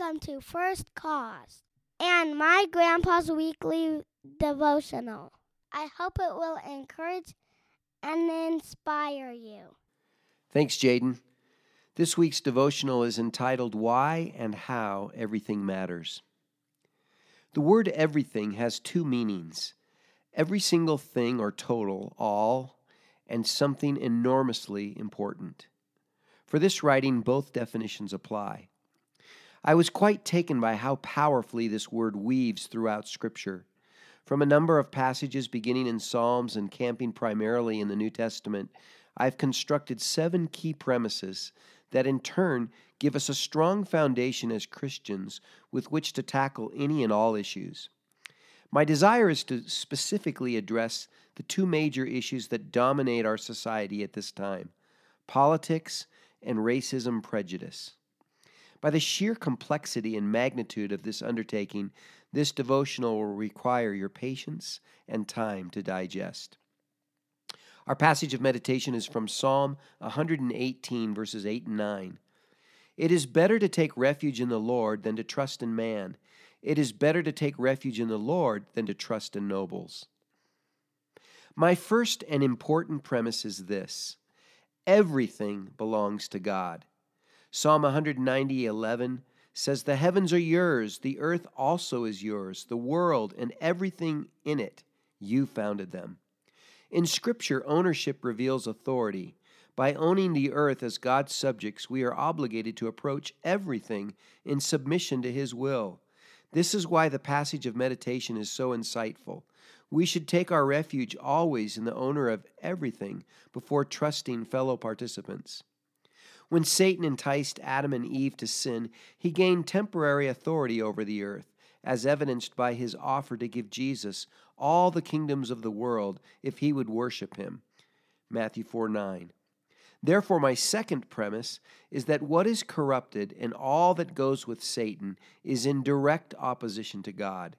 Welcome to First Cause and my grandpa's weekly devotional. I hope it will encourage and inspire you. Thanks, Jaden. This week's devotional is entitled Why and How Everything Matters. The word everything has two meanings: every single thing or total, all, and something enormously important. For this writing, both definitions apply. I was quite taken by how powerfully this word weaves throughout Scripture. From a number of passages beginning in Psalms and camping primarily in the New Testament, I've constructed 7 key premises that in turn give us a strong foundation as Christians with which to tackle any and all issues. My desire is to specifically address the two major issues that dominate our society at this time: politics and racism prejudice. By the sheer complexity and magnitude of this undertaking, this devotional will require your patience and time to digest. Our passage of meditation is from Psalm 118, verses 8 and 9. It is better to take refuge in the Lord than to trust in man. It is better to take refuge in the Lord than to trust in nobles. My first and important premise is this: everything belongs to God. Psalm 119:11 says, "The heavens are yours, the earth also is yours, the world and everything in it. You founded them." In Scripture, ownership reveals authority. By owning the earth as God's subjects, we are obligated to approach everything in submission to His will. This is why the passage of meditation is so insightful. We should take our refuge always in the owner of everything before trusting fellow participants. When Satan enticed Adam and Eve to sin, he gained temporary authority over the earth, as evidenced by his offer to give Jesus all the kingdoms of the world if he would worship him. Matthew 4:9. Therefore, my second premise is that what is corrupted and all that goes with Satan is in direct opposition to God.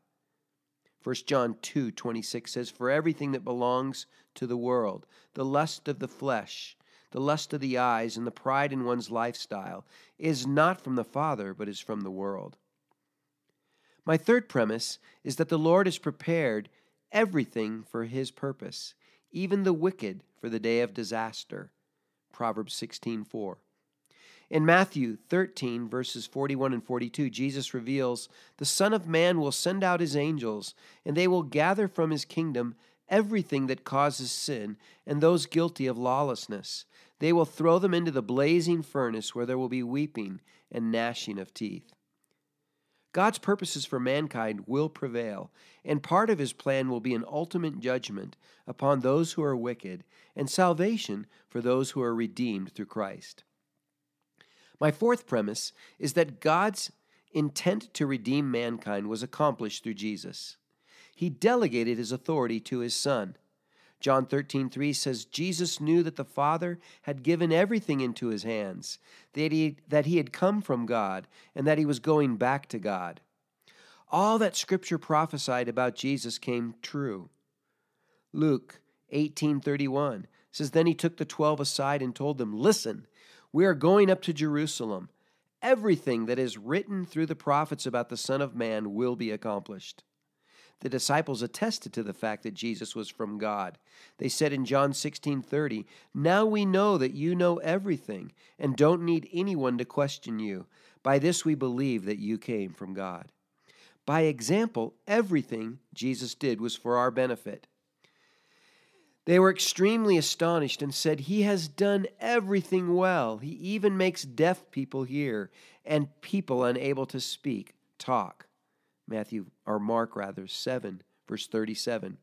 1 John 2:26 says, "For everything that belongs to the world, the lust of the flesh, the lust of the eyes, and the pride in one's lifestyle is not from the Father, but is from the world." My third premise is that the Lord has prepared everything for His purpose, even the wicked for the day of disaster. Proverbs 16:4. In Matthew 13, verses 41 and 42, Jesus reveals, "The Son of Man will send out His angels, and they will gather from His kingdom everything that causes sin and those guilty of lawlessness. They will throw them into the blazing furnace where there will be weeping and gnashing of teeth." God's purposes for mankind will prevail, and part of His plan will be an ultimate judgment upon those who are wicked and salvation for those who are redeemed through Christ. My fourth premise is that God's intent to redeem mankind was accomplished through Jesus. He delegated His authority to His Son. John 13:3 says, "Jesus knew that the Father had given everything into His hands, that he had come from God, and that He was going back to God." All that Scripture prophesied about Jesus came true. Luke 18:31 says, "Then He took the 12 aside and told them, 'Listen, we are going up to Jerusalem. Everything that is written through the prophets about the Son of Man will be accomplished.'" The disciples attested to the fact that Jesus was from God. They said in John 16:30, "Now we know that you know everything and don't need anyone to question you. By this we believe that you came from God." By example, everything Jesus did was for our benefit. They were extremely astonished and said, "He has done everything well. He even makes deaf people hear and people unable to speak talk." Mark 7, verse 37.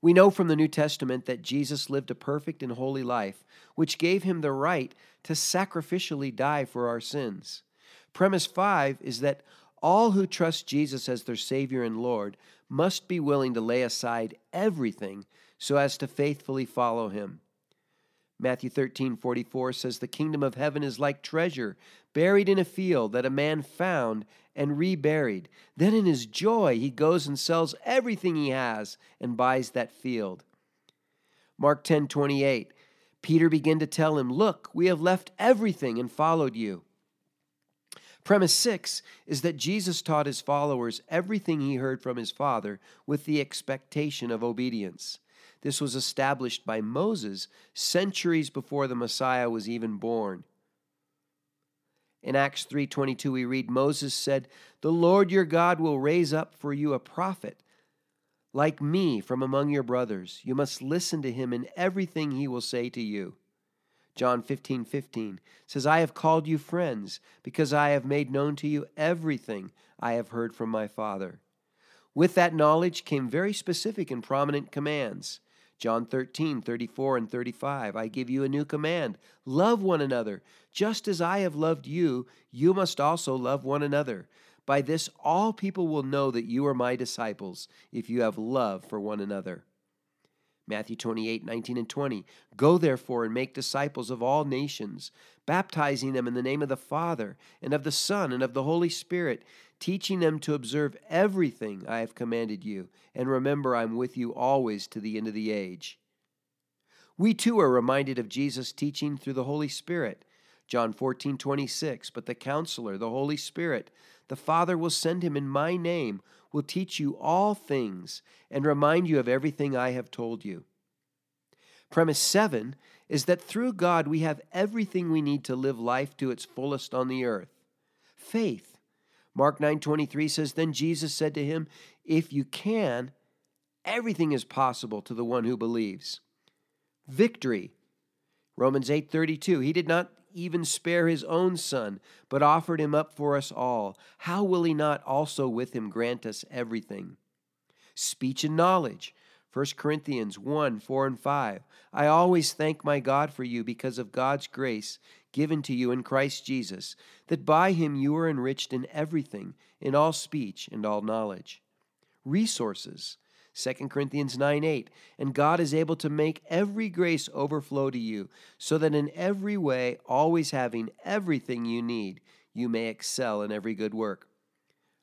We know from the New Testament that Jesus lived a perfect and holy life, which gave Him the right to sacrificially die for our sins. Premise 5 is that all who trust Jesus as their Savior and Lord must be willing to lay aside everything so as to faithfully follow Him. Matthew 13:44 says, "The kingdom of heaven is like treasure buried in a field that a man found and reburied. Then in his joy he goes and sells everything he has and buys that field." Mark 10:28, Peter began to tell Him, "Look, we have left everything and followed you." Premise 6 is that Jesus taught his followers everything he heard from his Father with the expectation of obedience. This was established by Moses centuries before the Messiah was even born. In Acts 3:22, we read, Moses said, "The Lord your God will raise up for you a prophet like me from among your brothers. You must listen to him in everything he will say to you." John 15:15 says, "I have called you friends because I have made known to you everything I have heard from my Father." With that knowledge came very specific and prominent commands. John 13:34 and 35, "I give you a new command, love one another. Just as I have loved you, you must also love one another. By this all people will know that you are my disciples, if you have love for one another." Matthew 28:19 and 20, "Go therefore and make disciples of all nations, baptizing them in the name of the Father, and of the Son, and of the Holy Spirit, teaching them to observe everything I have commanded you, and remember I'm with you always to the end of the age." We too are reminded of Jesus' teaching through the Holy Spirit. John 14:26, "But the Counselor, the Holy Spirit, the Father will send him in my name, will teach you all things and remind you of everything I have told you." Premise 7 is that through God we have everything we need to live life to its fullest on the earth. Faith. Mark 9:23 says, "Then Jesus said to him, 'If you can, everything is possible to the one who believes.'" Victory. Romans 8:32, "He did not even spare his own son, but offered him up for us all. How will he not also with him grant us everything?" Speech and knowledge. 1 Corinthians 1:4 and 5, "I always thank my God for you because of God's grace given to you in Christ Jesus, that by him you are enriched in everything, in all speech and all knowledge." Resources. 2 Corinthians 9:8, "And God is able to make every grace overflow to you, so that in every way, always having everything you need, you may excel in every good work."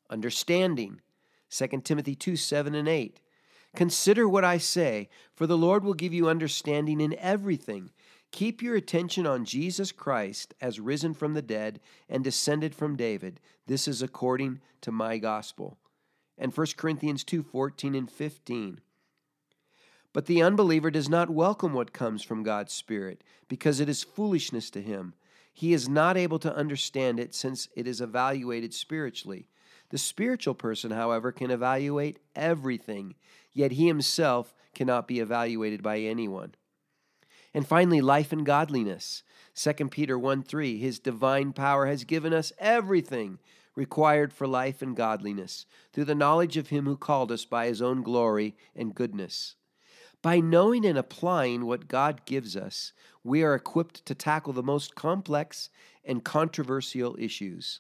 Understanding. 2 Timothy 2:7 and 8, "Consider what I say, for the Lord will give you understanding in everything. Keep your attention on Jesus Christ as risen from the dead and descended from David. This is according to my gospel." And 1 Corinthians 2:14 and 15. "But the unbeliever does not welcome what comes from God's Spirit, because it is foolishness to him. He is not able to understand it, since it is evaluated spiritually. The spiritual person, however, can evaluate everything, yet he himself cannot be evaluated by anyone." And finally, life and godliness. 2 Peter 1:3, "His divine power has given us everything required for life and godliness, through the knowledge of him who called us by his own glory and goodness." By knowing and applying what God gives us, we are equipped to tackle the most complex and controversial issues.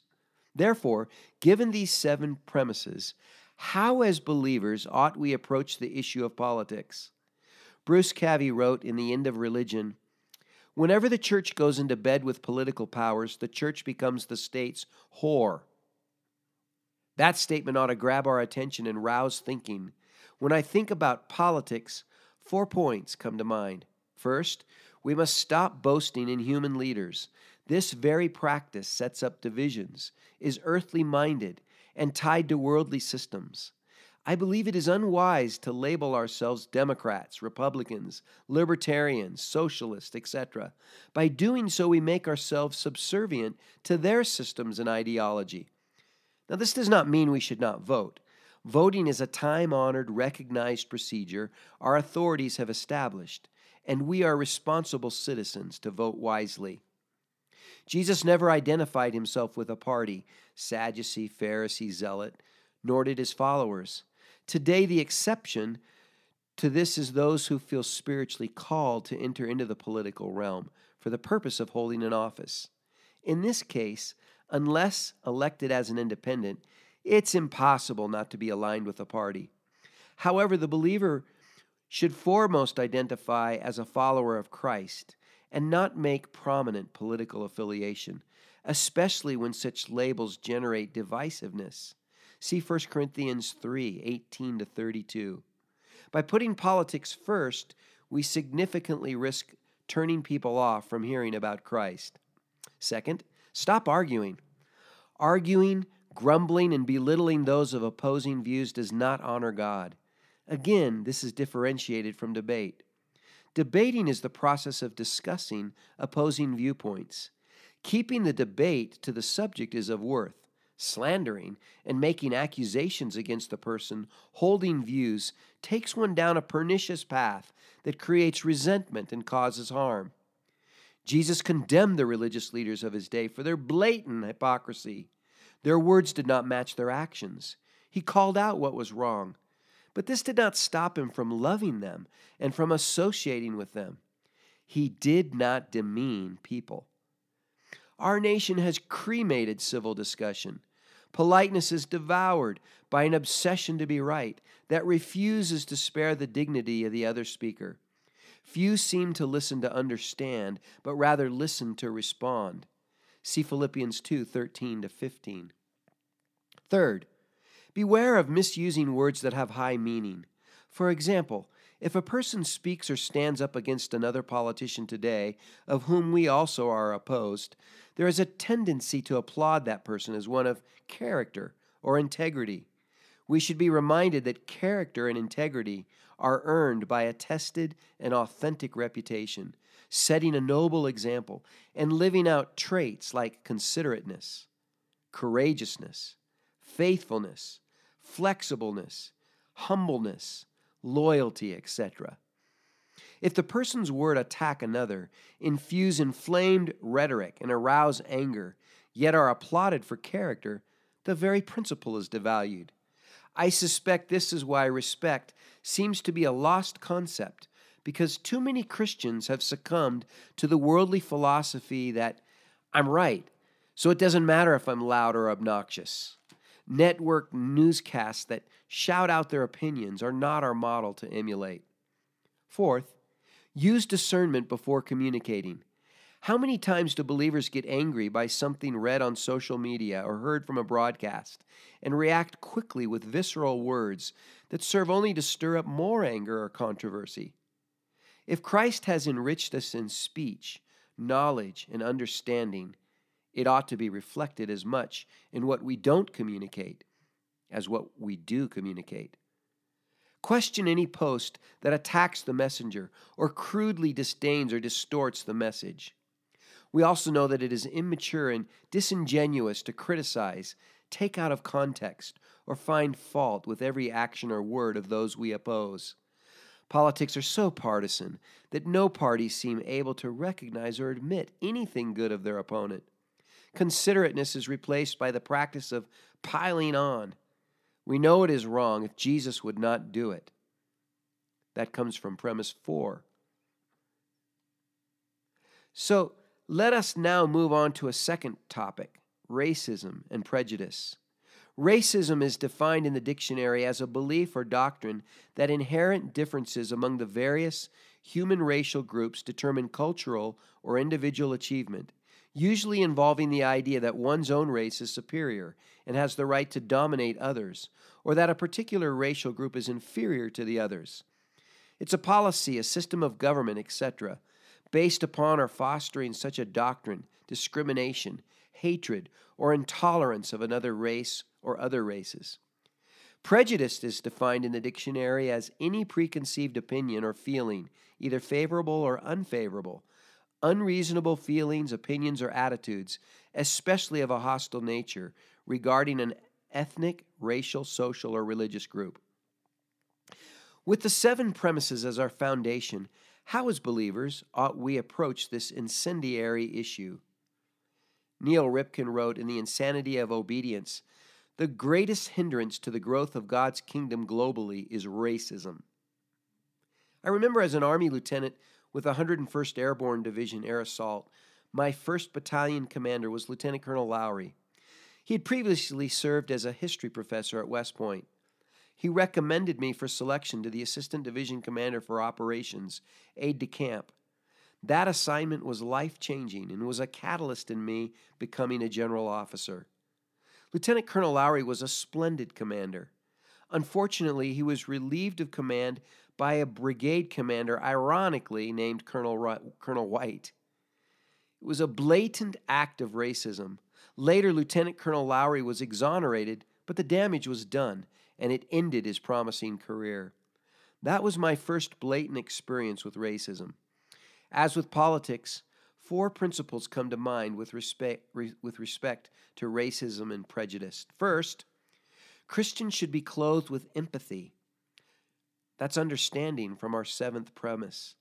Therefore, given these 7 premises, how as believers ought we approach the issue of politics? Bruce Covey wrote in The End of Religion, "Whenever the church goes into bed with political powers, the church becomes the state's whore." That statement ought to grab our attention and rouse thinking. When I think about politics, 4 points come to mind. First, we must stop boasting in human leaders. This very practice sets up divisions, is earthly-minded, and tied to worldly systems. I believe it is unwise to label ourselves Democrats, Republicans, Libertarians, Socialists, etc. By doing so, we make ourselves subservient to their systems and ideology. Now, this does not mean we should not vote. Voting is a time-honored, recognized procedure our authorities have established, and we are responsible citizens to vote wisely. Jesus never identified himself with a party, Sadducee, Pharisee, Zealot, nor did his followers. Today, the exception to this is those who feel spiritually called to enter into the political realm for the purpose of holding an office. In this case, unless elected as an independent, it's impossible not to be aligned with a party. However, the believer should foremost identify as a follower of Christ and not make prominent political affiliation, especially when such labels generate divisiveness. See 1 Corinthians 3:18 to 32. By putting politics first, we significantly risk turning people off from hearing about Christ. Second, stop arguing. Arguing, grumbling, and belittling those of opposing views does not honor God. Again, this is differentiated from debate. Debating is the process of discussing opposing viewpoints. Keeping the debate to the subject is of worth. Slandering and making accusations against the person holding views takes one down a pernicious path that creates resentment and causes harm. Jesus condemned the religious leaders of his day for their blatant hypocrisy. Their words did not match their actions. He called out what was wrong, but this did not stop him from loving them and from associating with them. He did not demean people. Our nation has cremated civil discussion. Politeness is devoured by an obsession to be right that refuses to spare the dignity of the other speaker. Few seem to listen to understand, but rather listen to respond. See Philippians 2:13-15. Third, beware of misusing words that have high meaning. For example, if a person speaks or stands up against another politician today, of whom we also are opposed, there is a tendency to applaud that person as one of character or integrity. We should be reminded that character and integrity are earned by a tested and authentic reputation, setting a noble example, and living out traits like considerateness, courageousness, faithfulness, flexibleness, humbleness, loyalty, etc. If the person's word attack another, infuse inflamed rhetoric, and arouse anger, yet are applauded for character, the very principle is devalued. I suspect this is why respect seems to be a lost concept, because too many Christians have succumbed to the worldly philosophy that I'm right, so it doesn't matter if I'm loud or obnoxious. Network newscasts that shout out their opinions are not our model to emulate. Fourth, use discernment before communicating. How many times do believers get angry by something read on social media or heard from a broadcast and react quickly with visceral words that serve only to stir up more anger or controversy? If Christ has enriched us in speech, knowledge, and understanding, it ought to be reflected as much in what we don't communicate as what we do communicate. Question any post that attacks the messenger or crudely disdains or distorts the message. We also know that it is immature and disingenuous to criticize, take out of context, or find fault with every action or word of those we oppose. Politics are so partisan that no party seem able to recognize or admit anything good of their opponent. Considerateness is replaced by the practice of piling on. We know it is wrong if Jesus would not do it. That comes from premise 4. So, let us now move on to a second topic, racism and prejudice. Racism is defined in the dictionary as a belief or doctrine that inherent differences among the various human racial groups determine cultural or individual achievement, usually involving the idea that one's own race is superior and has the right to dominate others, or that a particular racial group is inferior to the others. It's a policy, a system of government, etc., based upon or fostering such a doctrine, discrimination, hatred, or intolerance of another race or other races. Prejudice is defined in the dictionary as any preconceived opinion or feeling, either favorable or unfavorable, unreasonable feelings, opinions, or attitudes, especially of a hostile nature, regarding an ethnic, racial, social, or religious group. With the 7 premises as our foundation, how, as believers, ought we approach this incendiary issue? Neil Ripken wrote in The Insanity of Obedience, "The greatest hindrance to the growth of God's kingdom globally is racism." I remember as an Army lieutenant with 101st Airborne Division Air Assault, my 1st Battalion commander was Lieutenant Colonel Lowry. He had previously served as a history professor at West Point. He recommended me for selection to the Assistant Division Commander for Operations, aide-de-camp. That assignment was life-changing and was a catalyst in me becoming a general officer. Lieutenant Colonel Lowry was a splendid commander. Unfortunately, he was relieved of command by a brigade commander, ironically named Colonel White. It was a blatant act of racism. Later, Lieutenant Colonel Lowry was exonerated, but the damage was done, and it ended his promising career. That was my first blatant experience with racism. As with politics, four principles come to mind with respect to racism and prejudice. First, Christians should be clothed with empathy. That's understanding from our seventh premise.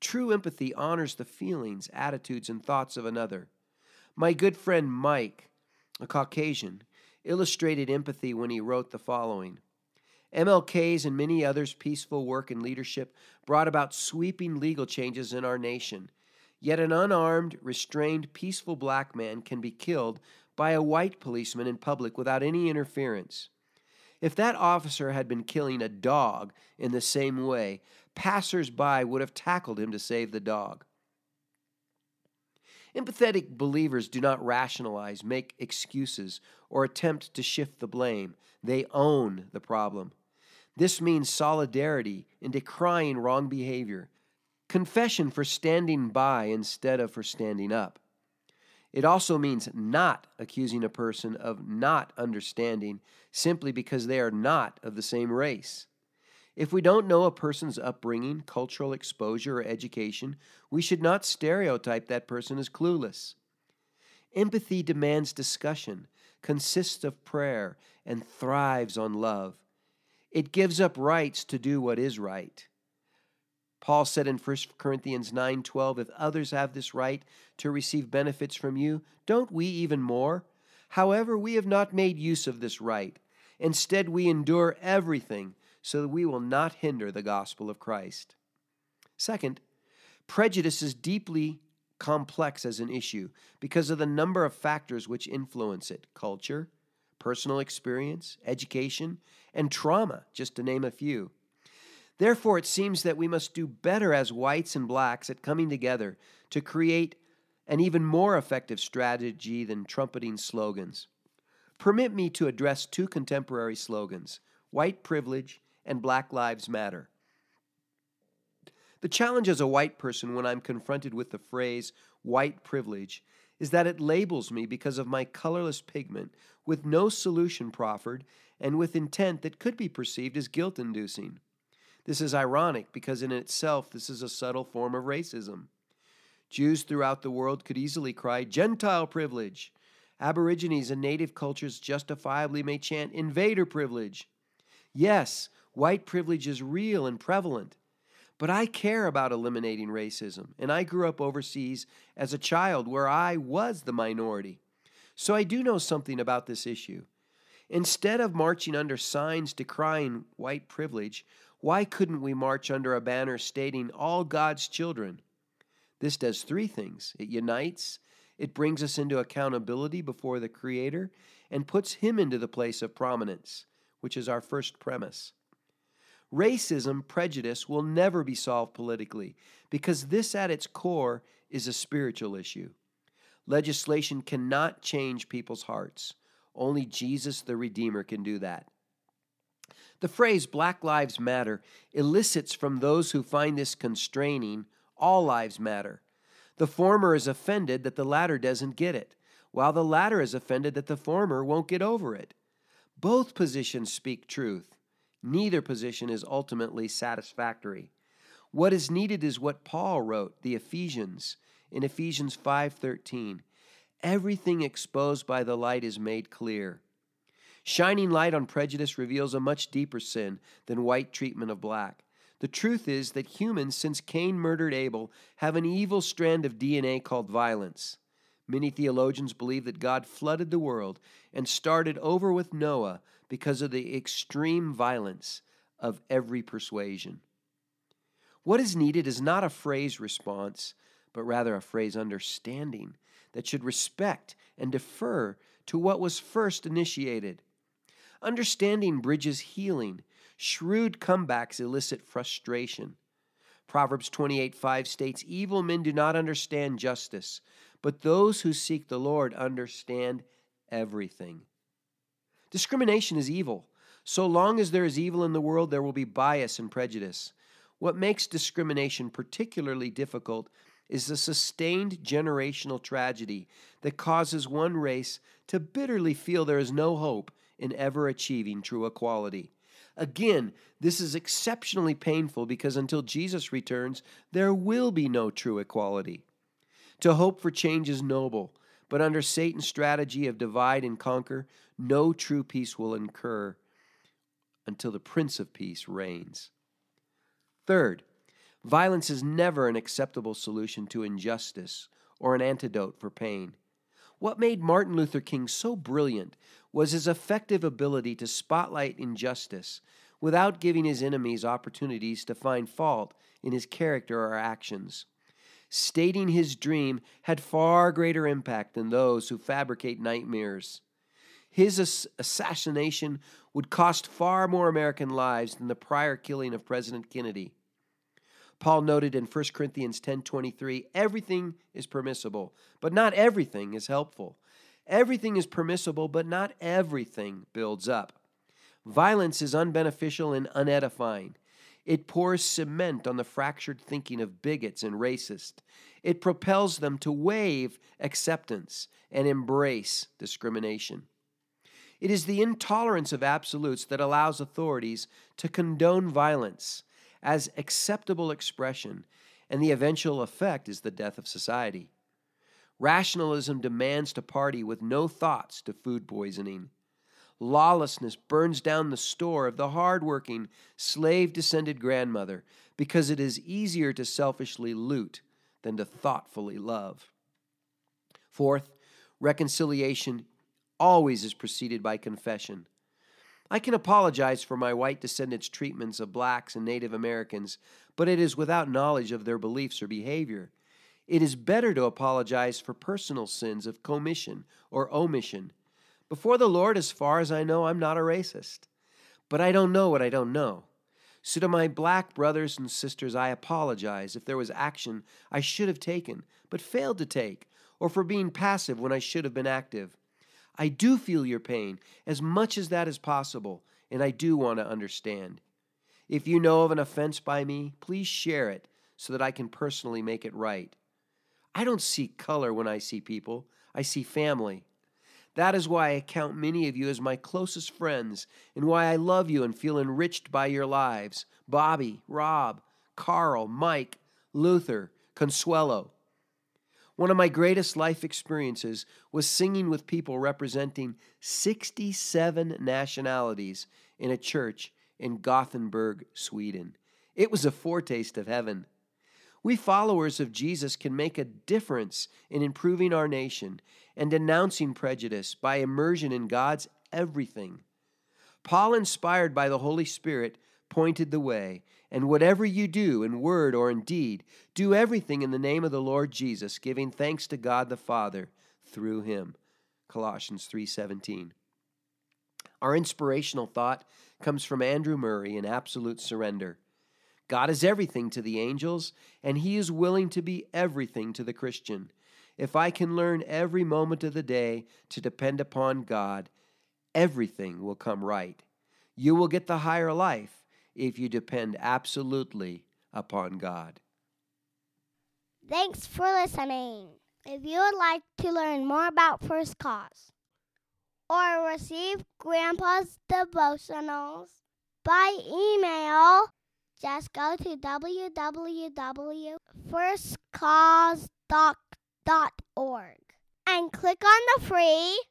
True empathy honors the feelings, attitudes, and thoughts of another. My good friend Mike, a Caucasian, illustrated empathy when he wrote the following. MLK's and many others' peaceful work and leadership brought about sweeping legal changes in our nation. Yet an unarmed, restrained, peaceful black man can be killed by a white policeman in public without any interference. If that officer had been killing a dog in the same way, passers-by would have tackled him to save the dog. Empathetic believers do not rationalize, make excuses, or attempt to shift the blame. They own the problem. This means solidarity in decrying wrong behavior, confession for standing by instead of for standing up. It also means not accusing a person of not understanding simply because they are not of the same race. If we don't know a person's upbringing, cultural exposure, or education, we should not stereotype that person as clueless. Empathy demands discussion, consists of prayer, and thrives on love. It gives up rights to do what is right. Paul said in 1 Corinthians 9:12, if others have this right to receive benefits from you, don't we even more? However, we have not made use of this right. Instead, we endure everything so that we will not hinder the gospel of Christ. Second, prejudice is deeply complex as an issue because of the number of factors which influence it: culture, personal experience, education, and trauma, just to name a few. Therefore, it seems that we must do better as whites and blacks at coming together to create an even more effective strategy than trumpeting slogans. Permit me to address two contemporary slogans, white privilege and Black Lives Matter. The challenge as a white person when I'm confronted with the phrase white privilege is that it labels me because of my colorless pigment with no solution proffered and with intent that could be perceived as guilt-inducing. This is ironic because in itself this is a subtle form of racism. Jews throughout the world could easily cry, Gentile privilege. Aborigines and native cultures justifiably may chant invader privilege. Yes, white privilege is real and prevalent, but I care about eliminating racism, and I grew up overseas as a child where I was the minority. So I do know something about this issue. Instead of marching under signs decrying white privilege, why couldn't we march under a banner stating all God's children? This does three things. It unites, it brings us into accountability before the Creator, and puts Him into the place of prominence, which is our first premise. Racism, prejudice, will never be solved politically because this at its core is a spiritual issue. Legislation cannot change people's hearts. Only Jesus the Redeemer can do that. The phrase Black Lives Matter elicits from those who find this constraining, all lives matter. The former is offended that the latter doesn't get it, while the latter is offended that the former won't get over it. Both positions speak truth. Neither position is ultimately satisfactory. What is needed is what Paul wrote, the Ephesians, in Ephesians 5:13. Everything exposed by the light is made clear. Shining light on prejudice reveals a much deeper sin than white treatment of black. The truth is that humans, since Cain murdered Abel, have an evil strand of DNA called violence. Many theologians believe that God flooded the world and started over with Noah because of the extreme violence of every persuasion. What is needed is not a phrase response, but rather a phrase understanding that should respect and defer to what was first initiated. Understanding bridges healing. Shrewd comebacks elicit frustration. Proverbs 28:5 states, evil men do not understand justice, but those who seek the Lord understand everything. Discrimination is evil. So long as there is evil in the world, there will be bias and prejudice. What makes discrimination particularly difficult is the sustained generational tragedy that causes one race to bitterly feel there is no hope in ever achieving true equality. Again, this is exceptionally painful because until Jesus returns, there will be no true equality. To hope for change is noble, but under Satan's strategy of divide and conquer, no true peace will occur until the Prince of Peace reigns. Third, violence is never an acceptable solution to injustice or an antidote for pain. What made Martin Luther King so brilliant was his effective ability to spotlight injustice without giving his enemies opportunities to find fault in his character or actions. Stating his dream had far greater impact than those who fabricate nightmares. His assassination would cost far more American lives than the prior killing of President Kennedy. Paul noted in 1 Corinthians 10:23, everything is permissible, but not everything is helpful. Everything is permissible, but not everything builds up. Violence is unbeneficial and unedifying. It pours cement on the fractured thinking of bigots and racists. It propels them to waive acceptance and embrace discrimination. It is the intolerance of absolutes that allows authorities to condone violence as acceptable expression, and the eventual effect is the death of society. Rationalism demands to party with no thoughts to food poisoning. Lawlessness burns down the store of the hard-working, slave-descended grandmother because it is easier to selfishly loot than to thoughtfully love. Fourth, reconciliation always is preceded by confession. I can apologize for my white descendants' treatments of blacks and Native Americans, but it is without knowledge of their beliefs or behavior. It is better to apologize for personal sins of commission or omission. Before the Lord, as far as I know, I'm not a racist. But I don't know what I don't know. So to my black brothers and sisters, I apologize if there was action I should have taken, but failed to take, or for being passive when I should have been active. I do feel your pain as much as that is possible, and I do want to understand. If you know of an offense by me, please share it so that I can personally make it right. I don't see color when I see people. I see family. That is why I count many of you as my closest friends and why I love you and feel enriched by your lives. Bobby, Rob, Carl, Mike, Luther, Consuelo. One of my greatest life experiences was singing with people representing 67 nationalities in a church in Gothenburg, Sweden. It was a foretaste of heaven. We followers of Jesus can make a difference in improving our nation and denouncing prejudice by immersion in God's everything. Paul, inspired by the Holy Spirit, pointed the way, and whatever you do in word or in deed, do everything in the name of the Lord Jesus, giving thanks to God the Father through him. Colossians 3:17. Our inspirational thought comes from Andrew Murray in Absolute Surrender. God is everything to the angels, and he is willing to be everything to the Christian. If I can learn every moment of the day to depend upon God, everything will come right. You will get the higher life if you depend absolutely upon God. Thanks for listening. If you would like to learn more about First Cause or receive Grandpa's devotionals by email, just go to www.firstcause.org and click on the free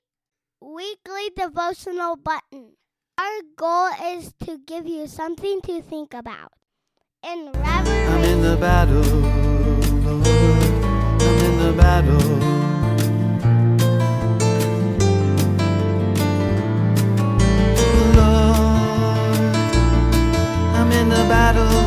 weekly devotional button. Our goal is to give you something to think about. In Revelation, I'm in the battle, Lord. I'm in the battle, Lord. I'm in the battle.